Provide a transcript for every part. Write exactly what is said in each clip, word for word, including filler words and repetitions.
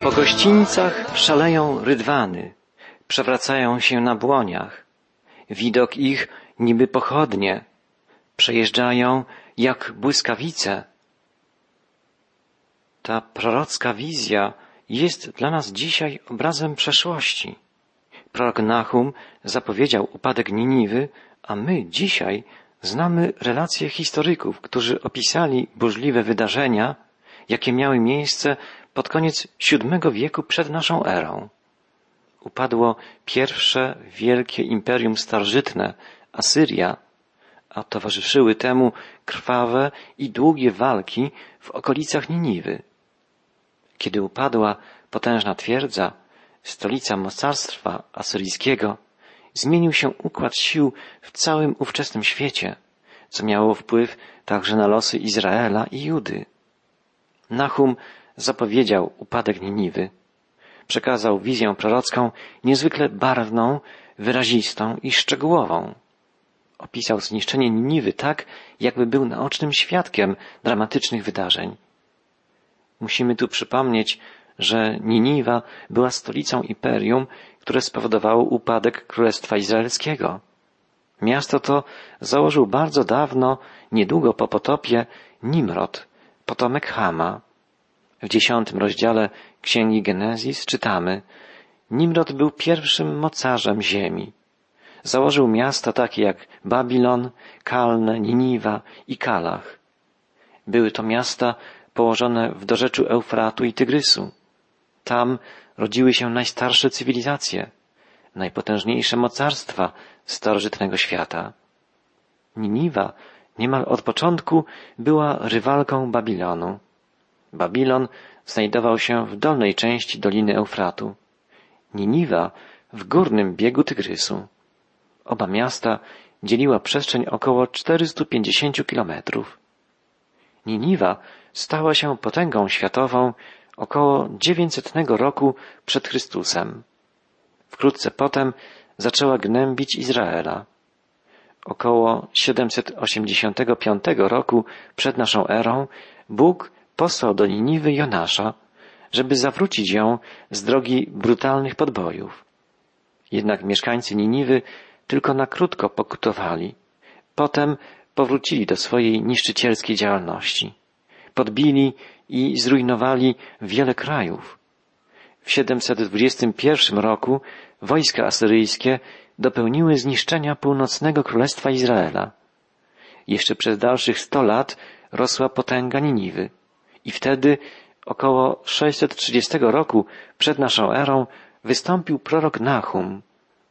Po gościńcach szaleją rydwany, przewracają się na błoniach. Widok ich niby pochodnie, przejeżdżają jak błyskawice. Ta prorocka wizja jest dla nas dzisiaj obrazem przeszłości. Prorok Nachum zapowiedział upadek Niniwy, a my dzisiaj znamy relacje historyków, którzy opisali burzliwe wydarzenia, jakie miały miejsce pod koniec siódmego wieku przed naszą erą. Upadło pierwsze wielkie imperium starożytne, Asyria, a towarzyszyły temu krwawe i długie walki w okolicach Niniwy. Kiedy upadła potężna twierdza, stolica mocarstwa asyryjskiego, zmienił się układ sił w całym ówczesnym świecie, co miało wpływ także na losy Izraela i Judy. Nachum zapowiedział upadek Niniwy. Przekazał wizję prorocką niezwykle barwną, wyrazistą i szczegółową. Opisał zniszczenie Niniwy tak, jakby był naocznym świadkiem dramatycznych wydarzeń. Musimy tu przypomnieć, że Niniwa była stolicą imperium, które spowodowało upadek Królestwa Izraelskiego. Miasto to założył bardzo dawno, niedługo po potopie, Nimrod, potomek Hama. W dziesiątym rozdziale Księgi Genezis czytamy: Nimrod był pierwszym mocarzem ziemi. Założył miasta takie jak Babilon, Kalne, Niniwa i Kalach. Były to miasta położone w dorzeczu Eufratu i Tygrysu. Tam rodziły się najstarsze cywilizacje, najpotężniejsze mocarstwa starożytnego świata. Niniwa niemal od początku była rywalką Babilonu. Babilon znajdował się w dolnej części Doliny Eufratu, Niniwa w górnym biegu Tygrysu. Oba miasta dzieliła przestrzeń około czterystu pięćdziesięciu kilometrów. Niniwa stała się potęgą światową około dziewięćsetnego roku przed Chrystusem. Wkrótce potem zaczęła gnębić Izraela. Około siedemset osiemdziesiątego piątego roku przed naszą erą Bóg posłał do Niniwy Jonasza, żeby zawrócić ją z drogi brutalnych podbojów. Jednak mieszkańcy Niniwy tylko na krótko pokutowali. Potem powrócili do swojej niszczycielskiej działalności. Podbili i zrujnowali wiele krajów. W siedemset dwudziestym pierwszym roku wojska asyryjskie dopełniły zniszczenia północnego Królestwa Izraela. Jeszcze przez dalszych sto lat rosła potęga Niniwy. I wtedy, około sześćset trzydziestego roku przed naszą erą, wystąpił prorok Nachum,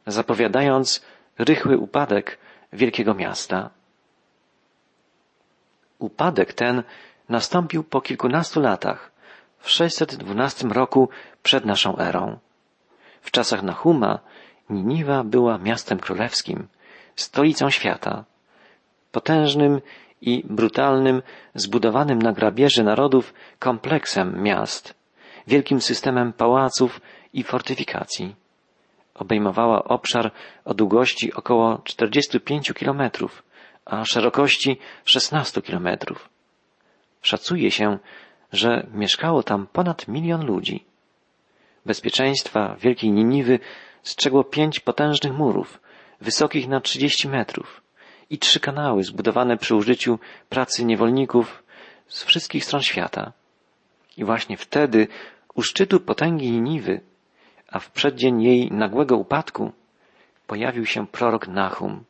zapowiadając rychły upadek wielkiego miasta. Upadek ten nastąpił po kilkunastu latach, w sześćset dwunastym roku przed naszą erą. W czasach Nachuma Niniwa była miastem królewskim, stolicą świata, potężnym i brutalnym, zbudowanym na grabieży narodów kompleksem miast, wielkim systemem pałaców i fortyfikacji. Obejmowała obszar o długości około czterdziestu pięciu kilometrów, a szerokości szesnastu kilometrów. Szacuje się, że mieszkało tam ponad milion ludzi. Bezpieczeństwa wielkiej Niniwy strzegło pięć potężnych murów, wysokich na trzydzieści metrów. I trzy kanały zbudowane przy użyciu pracy niewolników z wszystkich stron świata. I właśnie wtedy, u szczytu potęgi Niniwy, a w przeddzień jej nagłego upadku, pojawił się prorok Nachum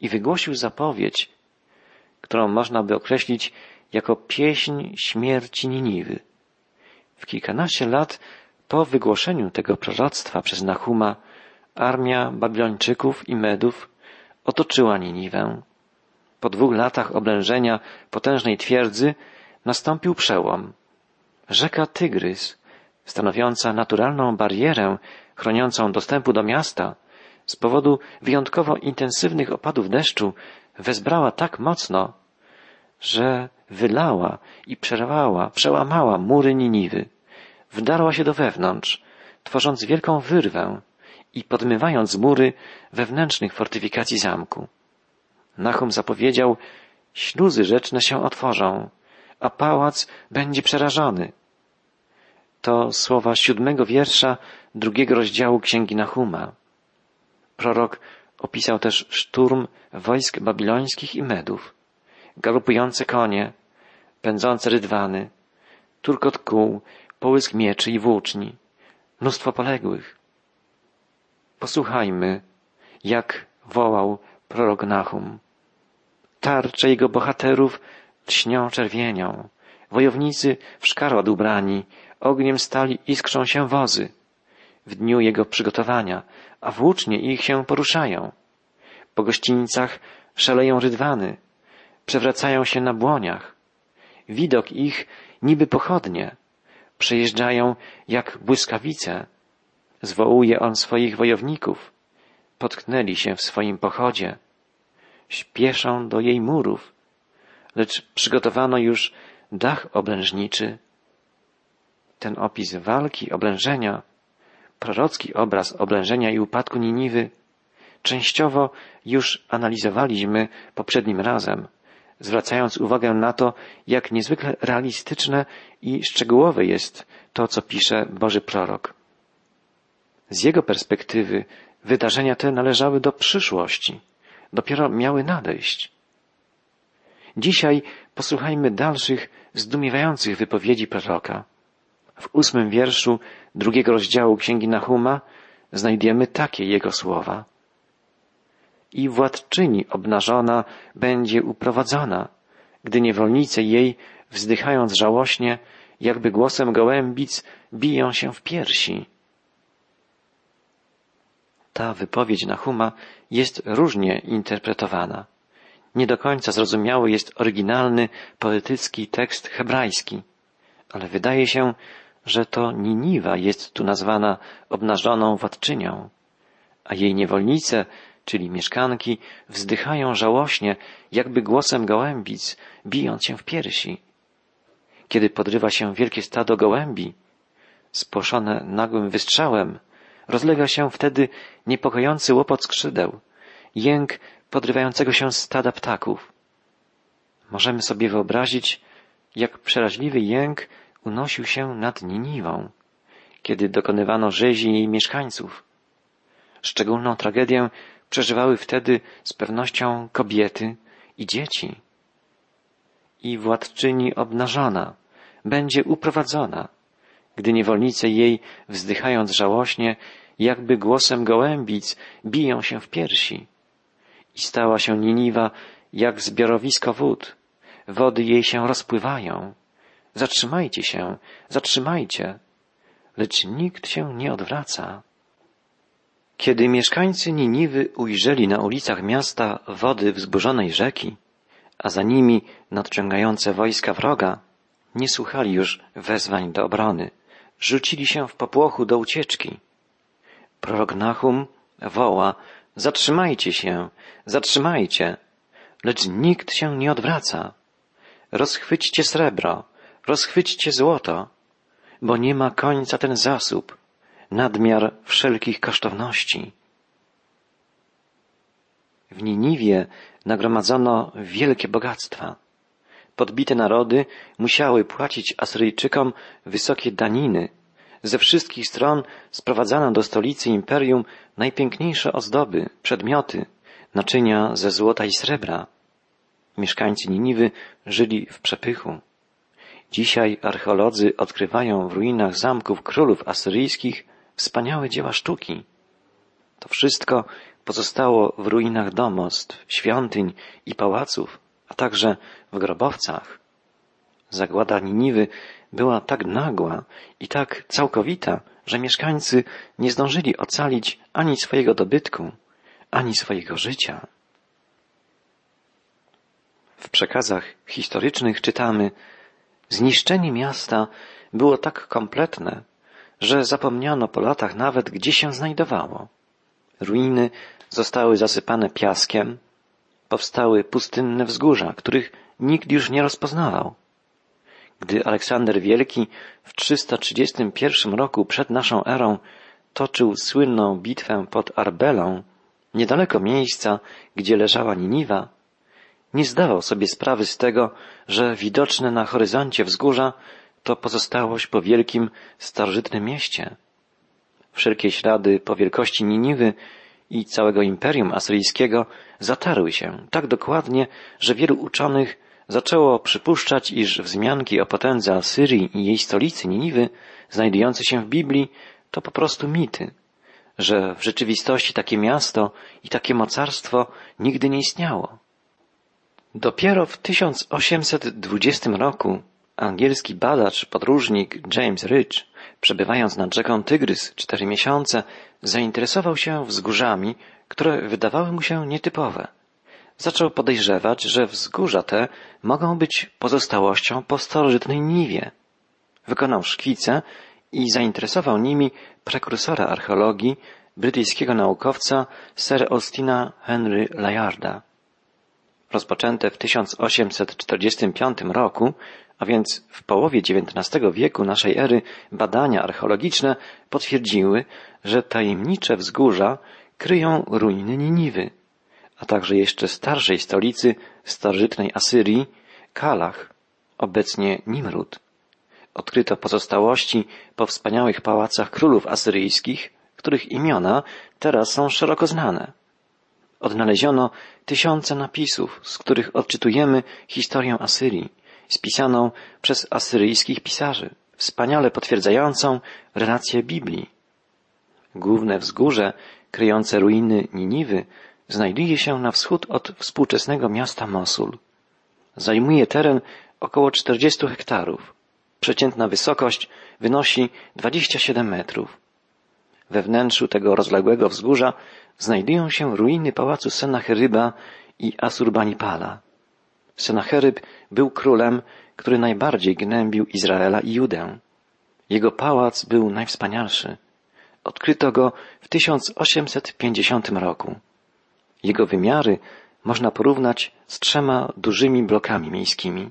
i wygłosił zapowiedź, którą można by określić jako pieśń śmierci Niniwy. W kilkanaście lat po wygłoszeniu tego proroctwa przez Nachuma armia Babilończyków i Medów otoczyła Niniwę. Po dwóch latach oblężenia potężnej twierdzy nastąpił przełom. Rzeka Tygrys, stanowiąca naturalną barierę chroniącą dostępu do miasta, z powodu wyjątkowo intensywnych opadów deszczu wezbrała tak mocno, że wylała i przerwała, przełamała mury Niniwy. Wdarła się do wewnątrz, tworząc wielką wyrwę i podmywając mury wewnętrznych fortyfikacji zamku. Nachum zapowiedział: śluzy rzeczne się otworzą, a pałac będzie przerażony. To słowa siódmego wiersza drugiego rozdziału Księgi Nahuma. Prorok opisał też szturm wojsk babilońskich i Medów, galopujące konie, pędzące rydwany, turkot kół, połysk mieczy i włóczni, mnóstwo poległych. Posłuchajmy, jak wołał prorok Nahum. Tarcze jego bohaterów lśnią czerwienią, wojownicy w szkarłat ubrani, ogniem stali iskrzą się wozy w dniu jego przygotowania, a włócznie ich się poruszają. Po gościńcach szaleją rydwany, przewracają się na błoniach. Widok ich niby pochodnie, przejeżdżają jak błyskawice. Zwołuje on swoich wojowników, potknęli się w swoim pochodzie, śpieszą do jej murów, lecz przygotowano już dach oblężniczy. Ten opis walki, oblężenia, prorocki obraz oblężenia i upadku Niniwy częściowo już analizowaliśmy poprzednim razem, zwracając uwagę na to, jak niezwykle realistyczne i szczegółowe jest to, co pisze Boży prorok. Z jego perspektywy wydarzenia te należały do przyszłości, dopiero miały nadejść. Dzisiaj posłuchajmy dalszych, zdumiewających wypowiedzi proroka. W ósmym wierszu drugiego rozdziału Księgi Nahuma znajdziemy takie jego słowa. I władczyni obnażona będzie uprowadzona, gdy niewolnice jej, wzdychając żałośnie, jakby głosem gołębic, biją się w piersi. Ta wypowiedź Nahuma jest różnie interpretowana. Nie do końca zrozumiały jest oryginalny, poetycki tekst hebrajski, ale wydaje się, że to Niniwa jest tu nazwana obnażoną władczynią, a jej niewolnice, czyli mieszkanki, wzdychają żałośnie, jakby głosem gołębic, bijąc się w piersi. Kiedy podrywa się wielkie stado gołębi, spłoszone nagłym wystrzałem, rozlega się wtedy niepokojący łopot skrzydeł, jęk podrywającego się stada ptaków. Możemy sobie wyobrazić, jak przeraźliwy jęk unosił się nad Niniwą, kiedy dokonywano rzezi jej mieszkańców. Szczególną tragedię przeżywały wtedy z pewnością kobiety i dzieci. I władczyni obnażona będzie uprowadzona, gdy niewolnice jej, wzdychając żałośnie, jakby głosem gołębic, biją się w piersi. I stała się Niniwa jak zbiorowisko wód, wody jej się rozpływają. Zatrzymajcie się, zatrzymajcie, lecz nikt się nie odwraca. Kiedy mieszkańcy Niniwy ujrzeli na ulicach miasta wody wzburzonej rzeki, a za nimi nadciągające wojska wroga, nie słuchali już wezwań do obrony, rzucili się w popłochu do ucieczki. Prorok Nahum woła, zatrzymajcie się, zatrzymajcie, lecz nikt się nie odwraca. Rozchwyćcie srebro, rozchwyćcie złoto, bo nie ma końca ten zasób, nadmiar wszelkich kosztowności. W Niniwie nagromadzono wielkie bogactwa. Podbite narody musiały płacić Asyryjczykom wysokie daniny. Ze wszystkich stron sprowadzano do stolicy imperium najpiękniejsze ozdoby, przedmioty, naczynia ze złota i srebra. Mieszkańcy Niniwy żyli w przepychu. Dzisiaj archeolodzy odkrywają w ruinach zamków królów asyryjskich wspaniałe dzieła sztuki. To wszystko pozostało w ruinach domostw, świątyń i pałaców, a także w grobowcach. Zagłada Niniwy była tak nagła i tak całkowita, że mieszkańcy nie zdążyli ocalić ani swojego dobytku, ani swojego życia. W przekazach historycznych czytamy: zniszczenie miasta było tak kompletne, że zapomniano po latach nawet, gdzie się znajdowało. Ruiny zostały zasypane piaskiem, powstały pustynne wzgórza, których nikt już nie rozpoznawał. Gdy Aleksander Wielki w trzysta trzydziestym pierwszym roku przed naszą erą toczył słynną bitwę pod Arbelą, niedaleko miejsca, gdzie leżała Niniwa, nie zdawał sobie sprawy z tego, że widoczne na horyzoncie wzgórza to pozostałość po wielkim, starożytnym mieście. Wszelkie ślady po wielkości Niniwy i całego imperium asyryjskiego zatarły się tak dokładnie, że wielu uczonych zaczęło przypuszczać, iż wzmianki o potędze Asyrii i jej stolicy Niniwy, znajdujące się w Biblii, to po prostu mity, że w rzeczywistości takie miasto i takie mocarstwo nigdy nie istniało. Dopiero w tysiąc osiemset dwudziestym roku angielski badacz, podróżnik James Rich, przebywając nad rzeką Tygrys cztery miesiące, zainteresował się wzgórzami, które wydawały mu się nietypowe. Zaczął podejrzewać, że wzgórza te mogą być pozostałością po starożytnej Niwie. Wykonał szkice i zainteresował nimi prekursora archeologii, brytyjskiego naukowca Sir Austina Henry Layarda. Rozpoczęte w tysiąc osiemset czterdziestym piątym roku, a więc w połowie dziewiętnastego wieku naszej ery, badania archeologiczne potwierdziły, że tajemnicze wzgórza kryją ruiny Niniwy, a także jeszcze starszej stolicy starożytnej Asyrii, Kalach, obecnie Nimrud. Odkryto pozostałości po wspaniałych pałacach królów asyryjskich, których imiona teraz są szeroko znane. Odnaleziono tysiące napisów, z których odczytujemy historię Asyrii, spisaną przez asyryjskich pisarzy, wspaniale potwierdzającą relację Biblii. Główne wzgórze kryjące ruiny Niniwy znajduje się na wschód od współczesnego miasta Mosul. Zajmuje teren około czterdziestu hektarów. Przeciętna wysokość wynosi dwadzieścia siedem metrów. We wnętrzu tego rozległego wzgórza znajdują się ruiny pałacu Sennacheryba i Asurbanipala. Sennacheryb był królem, który najbardziej gnębił Izraela i Judę. Jego pałac był najwspanialszy. Odkryto go w tysiąc osiemset pięćdziesiątym roku. Jego wymiary można porównać z trzema dużymi blokami miejskimi.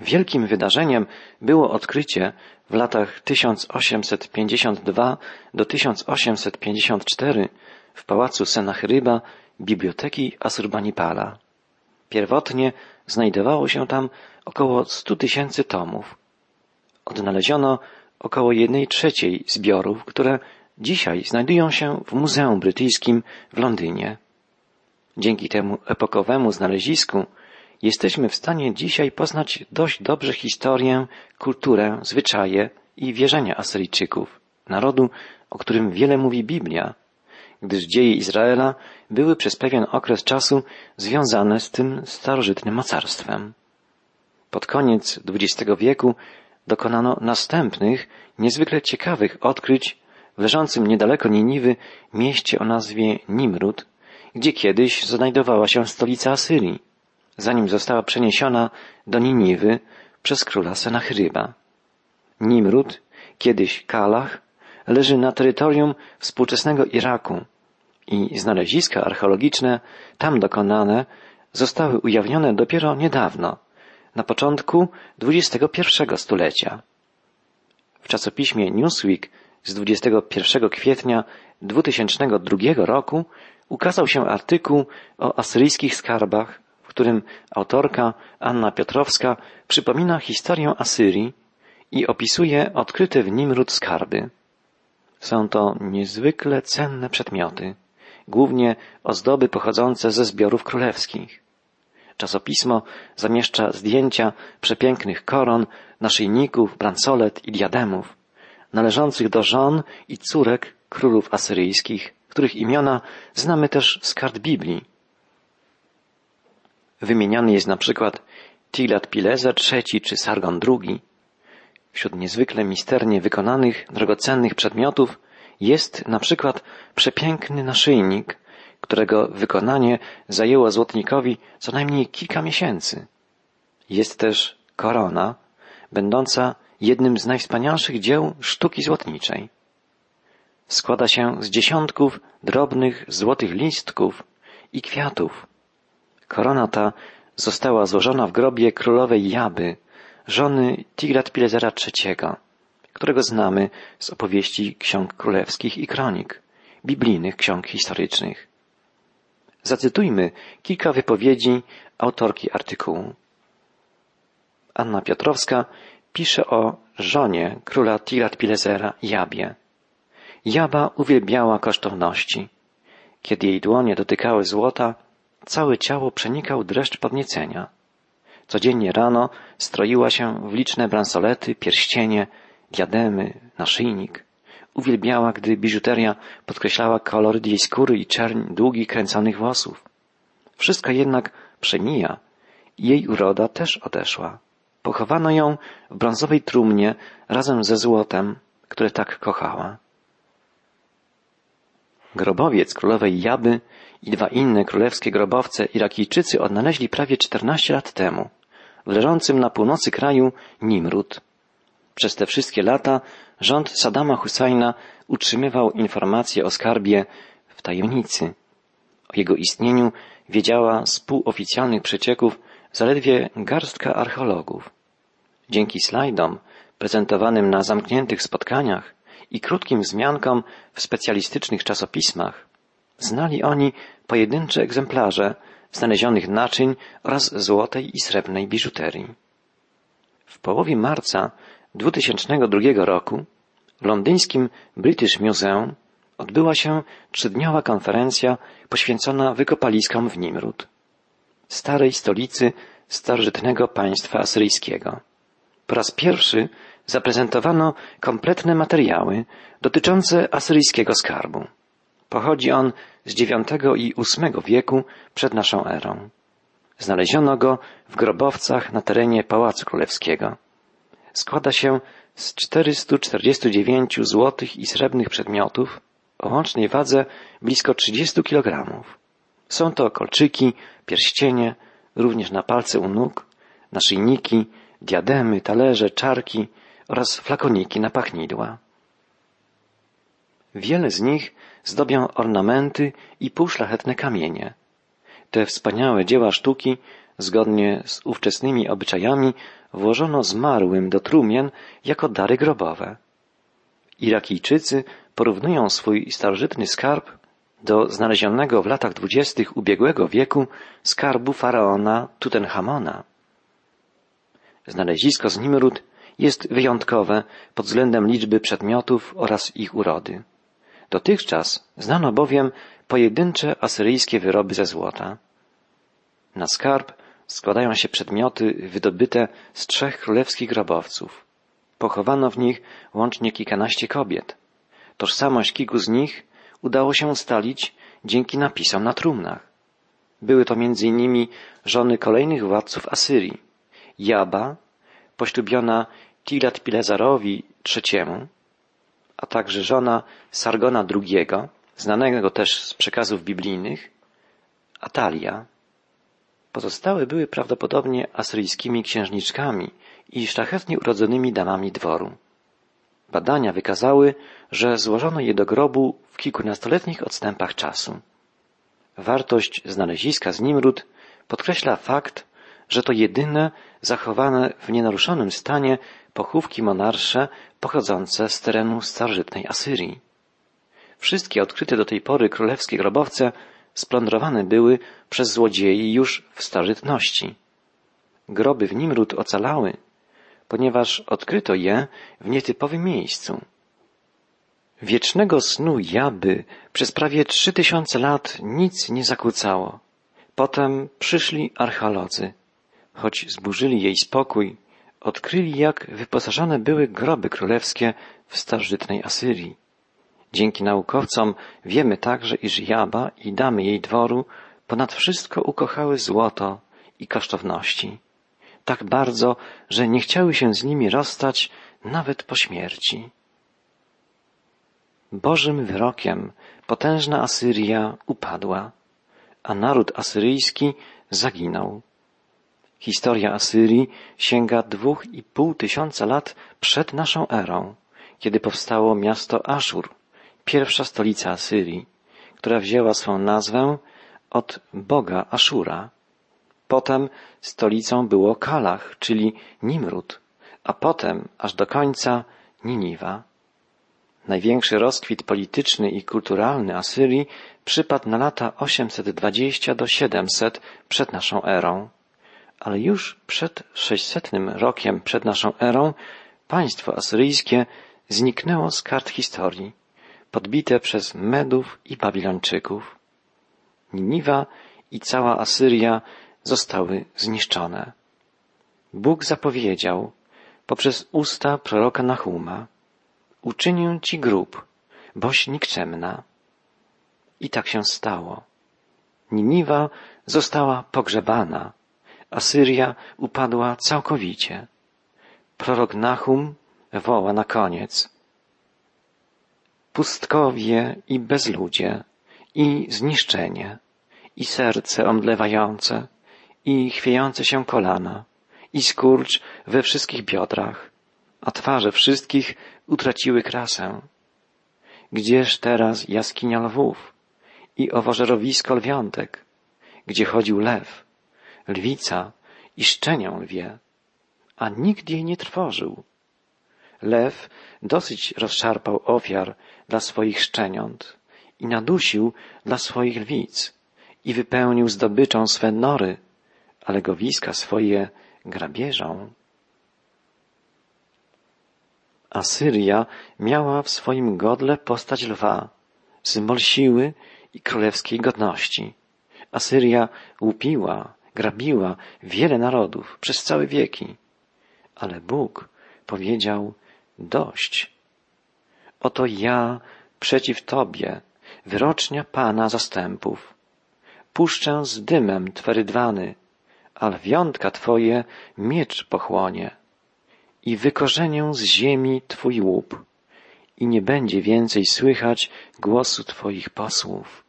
Wielkim wydarzeniem było odkrycie w latach tysiąc osiemset pięćdziesiąt dwa do tysiąc osiemset pięćdziesiąt cztery w pałacu Sennacheryba biblioteki Asurbanipala. Pierwotnie znajdowało się tam około stu tysięcy tomów. Odnaleziono około jednej trzeciej zbiorów, które dzisiaj znajdują się w Muzeum Brytyjskim w Londynie. Dzięki temu epokowemu znalezisku jesteśmy w stanie dzisiaj poznać dość dobrze historię, kulturę, zwyczaje i wierzenia Asyryjczyków, narodu, o którym wiele mówi Biblia, gdyż dzieje Izraela były przez pewien okres czasu związane z tym starożytnym mocarstwem. Pod koniec dwudziestego wieku dokonano następnych, niezwykle ciekawych odkryć w leżącym niedaleko Niniwy mieście o nazwie Nimrud, gdzie kiedyś znajdowała się stolica Asyrii, zanim została przeniesiona do Niniwy przez króla Sennacheryba. Nimrud, kiedyś Kalach, leży na terytorium współczesnego Iraku i znaleziska archeologiczne tam dokonane zostały ujawnione dopiero niedawno, na początku dwudziestego pierwszego stulecia. W czasopiśmie Newsweek z dwudziestego pierwszego kwietnia dwa tysiące drugiego roku ukazał się artykuł o asyryjskich skarbach, w którym autorka Anna Piotrowska przypomina historię Asyrii i opisuje odkryte w Nimrud skarby. Są to niezwykle cenne przedmioty, głównie ozdoby pochodzące ze zbiorów królewskich. Czasopismo zamieszcza zdjęcia przepięknych koron, naszyjników, bransolet i diademów, należących do żon i córek królów asyryjskich, których imiona znamy też z kart Biblii. Wymieniany jest na przykład Tiglat-Pilesera trzeci czy Sargon drugi. Wśród niezwykle misternie wykonanych, drogocennych przedmiotów jest na przykład przepiękny naszyjnik, którego wykonanie zajęło złotnikowi co najmniej kilka miesięcy. Jest też korona, będąca jednym z najwspanialszych dzieł sztuki złotniczej. Składa się z dziesiątków drobnych złotych listków i kwiatów. Korona ta została złożona w grobie królowej Jaby, żony Tiglat-Pilesera trzeciego, którego znamy z opowieści ksiąg królewskich i kronik, biblijnych ksiąg historycznych. Zacytujmy kilka wypowiedzi autorki artykułu. Anna Piotrowska pisze o żonie króla Tiglat-Pilesera, Jabie. Jaba uwielbiała kosztowności. Kiedy jej dłonie dotykały złota, całe ciało przenikał dreszcz podniecenia. Codziennie rano stroiła się w liczne bransolety, pierścienie, diademy, naszyjnik. Uwielbiała, gdy biżuteria podkreślała koloryt jej skóry i czerń długich, kręconych włosów. Wszystko jednak przemija i jej uroda też odeszła. Pochowano ją w brązowej trumnie razem ze złotem, które tak kochała. Grobowiec królowej Jaby i dwa inne królewskie grobowce Irakijczycy odnaleźli prawie czternaście lat temu w leżącym na północy kraju Nimrud. Przez te wszystkie lata rząd Saddama Husajna utrzymywał informacje o skarbie w tajemnicy. O jego istnieniu wiedziała z półoficjalnych przecieków zaledwie garstka archeologów. Dzięki slajdom prezentowanym na zamkniętych spotkaniach i krótkim wzmiankom w specjalistycznych czasopismach znali oni pojedyncze egzemplarze znalezionych naczyń oraz złotej i srebrnej biżuterii. W połowie marca dwa tysiące drugiego roku w londyńskim British Museum odbyła się trzydniowa konferencja poświęcona wykopaliskom w Nimrud, starej stolicy starożytnego państwa asyryjskiego. Po raz pierwszy zaprezentowano kompletne materiały dotyczące asyryjskiego skarbu. Pochodzi on z dziewiątego i ósmego wieku przed naszą erą. Znaleziono go w grobowcach na terenie Pałacu Królewskiego. Składa się z czterystu czterdziestu dziewięciu złotych i srebrnych przedmiotów o łącznej wadze blisko trzydziestu kilogramów. Są to kolczyki, pierścienie, również na palce u nóg, naszyjniki, diademy, talerze, czarki oraz flakoniki na pachnidła. Wiele z nich zdobią ornamenty i półszlachetne kamienie. Te wspaniałe dzieła sztuki, zgodnie z ówczesnymi obyczajami, włożono zmarłym do trumien jako dary grobowe. Irakijczycy porównują swój starożytny skarb do znalezionego w latach dwudziestych ubiegłego wieku skarbu faraona Tutanchamona. Znalezisko z Nimrud jest wyjątkowe pod względem liczby przedmiotów oraz ich urody. Dotychczas znano bowiem pojedyncze asyryjskie wyroby ze złota. Na skarb składają się przedmioty wydobyte z trzech królewskich grobowców. Pochowano w nich łącznie kilkanaście kobiet. Tożsamość kilku z nich udało się ustalić dzięki napisom na trumnach. Były to m.in. żony kolejnych władców Asyrii. Jaba, poślubiona Tiglat-Pilesarowi trzeciemu, a także żona Sargona drugiego, znanego też z przekazów biblijnych, Atalia. Pozostałe były prawdopodobnie asyryjskimi księżniczkami i szlachetnie urodzonymi damami dworu. Badania wykazały, że złożono je do grobu w kilkunastoletnich odstępach czasu. Wartość znaleziska z Nimrud podkreśla fakt, że to jedyne zachowane w nienaruszonym stanie pochówki monarsze pochodzące z terenu starożytnej Asyrii. Wszystkie odkryte do tej pory królewskie grobowce splądrowane były przez złodziei już w starożytności. Groby w Nimrud ocalały, ponieważ odkryto je w nietypowym miejscu. Wiecznego snu Jaby przez prawie trzy tysiące lat nic nie zakłócało. Potem przyszli archeolodzy. Choć zburzyli jej spokój, odkryli, jak wyposażone były groby królewskie w starożytnej Asyrii. Dzięki naukowcom wiemy także, iż Jaba i damy jej dworu ponad wszystko ukochały złoto i kosztowności. Tak bardzo, że nie chciały się z nimi rozstać nawet po śmierci. Bożym wyrokiem potężna Asyria upadła, a naród asyryjski zaginął. Historia Asyrii sięga dwóch i pół tysiąca lat przed naszą erą, kiedy powstało miasto Aszur, pierwsza stolica Asyrii, która wzięła swą nazwę od boga Aszura. Potem stolicą było Kalach, czyli Nimrud, a potem aż do końca Niniwa. Największy rozkwit polityczny i kulturalny Asyrii przypadł na lata osiemset dwadzieścia do siedemset przed naszą erą, ale już przed sześćsetnym rokiem przed naszą erą państwo asyryjskie zniknęło z kart historii, podbite przez Medów i Babilończyków. Niniwa i cała Asyria zostały zniszczone. Bóg zapowiedział poprzez usta proroka Nahuma: uczynię ci grób, boś nikczemna. I tak się stało. Niniwa została pogrzebana. Asyria upadła całkowicie. Prorok Nachum woła na koniec: pustkowie i bezludzie, i zniszczenie, i serce omdlewające, i chwiejące się kolana, i skurcz we wszystkich biodrach, a twarze wszystkich utraciły krasę. Gdzież teraz jaskinia lwów i owożerowisko lwiątek, gdzie chodził lew, lwica i szczenię lwie, a nikt jej nie trwożył? Lew dosyć rozszarpał ofiar dla swoich szczeniąt i nadusił dla swoich lwic i wypełnił zdobyczą swe nory, ale gowiska swoje grabieżą. Asyria miała w swoim godle postać lwa, symbol siły i królewskiej godności. Asyria łupiła, grabiła wiele narodów przez całe wieki, ale Bóg powiedział: dość. Oto ja przeciw tobie, wyrocznia Pana zastępów. Puszczę z dymem twe rydwany, a lwiątka twoje miecz pochłonie. I wykorzenię z ziemi twój łup, i nie będzie więcej słychać głosu twoich posłów.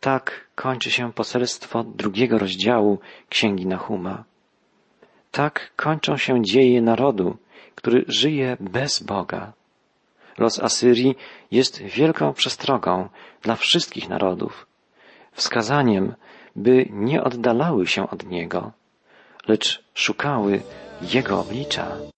Tak kończy się poselstwo drugiego rozdziału Księgi Nahuma. Tak kończą się dzieje narodu, który żyje bez Boga. Los Asyrii jest wielką przestrogą dla wszystkich narodów, wskazaniem, by nie oddalały się od Niego, lecz szukały Jego oblicza.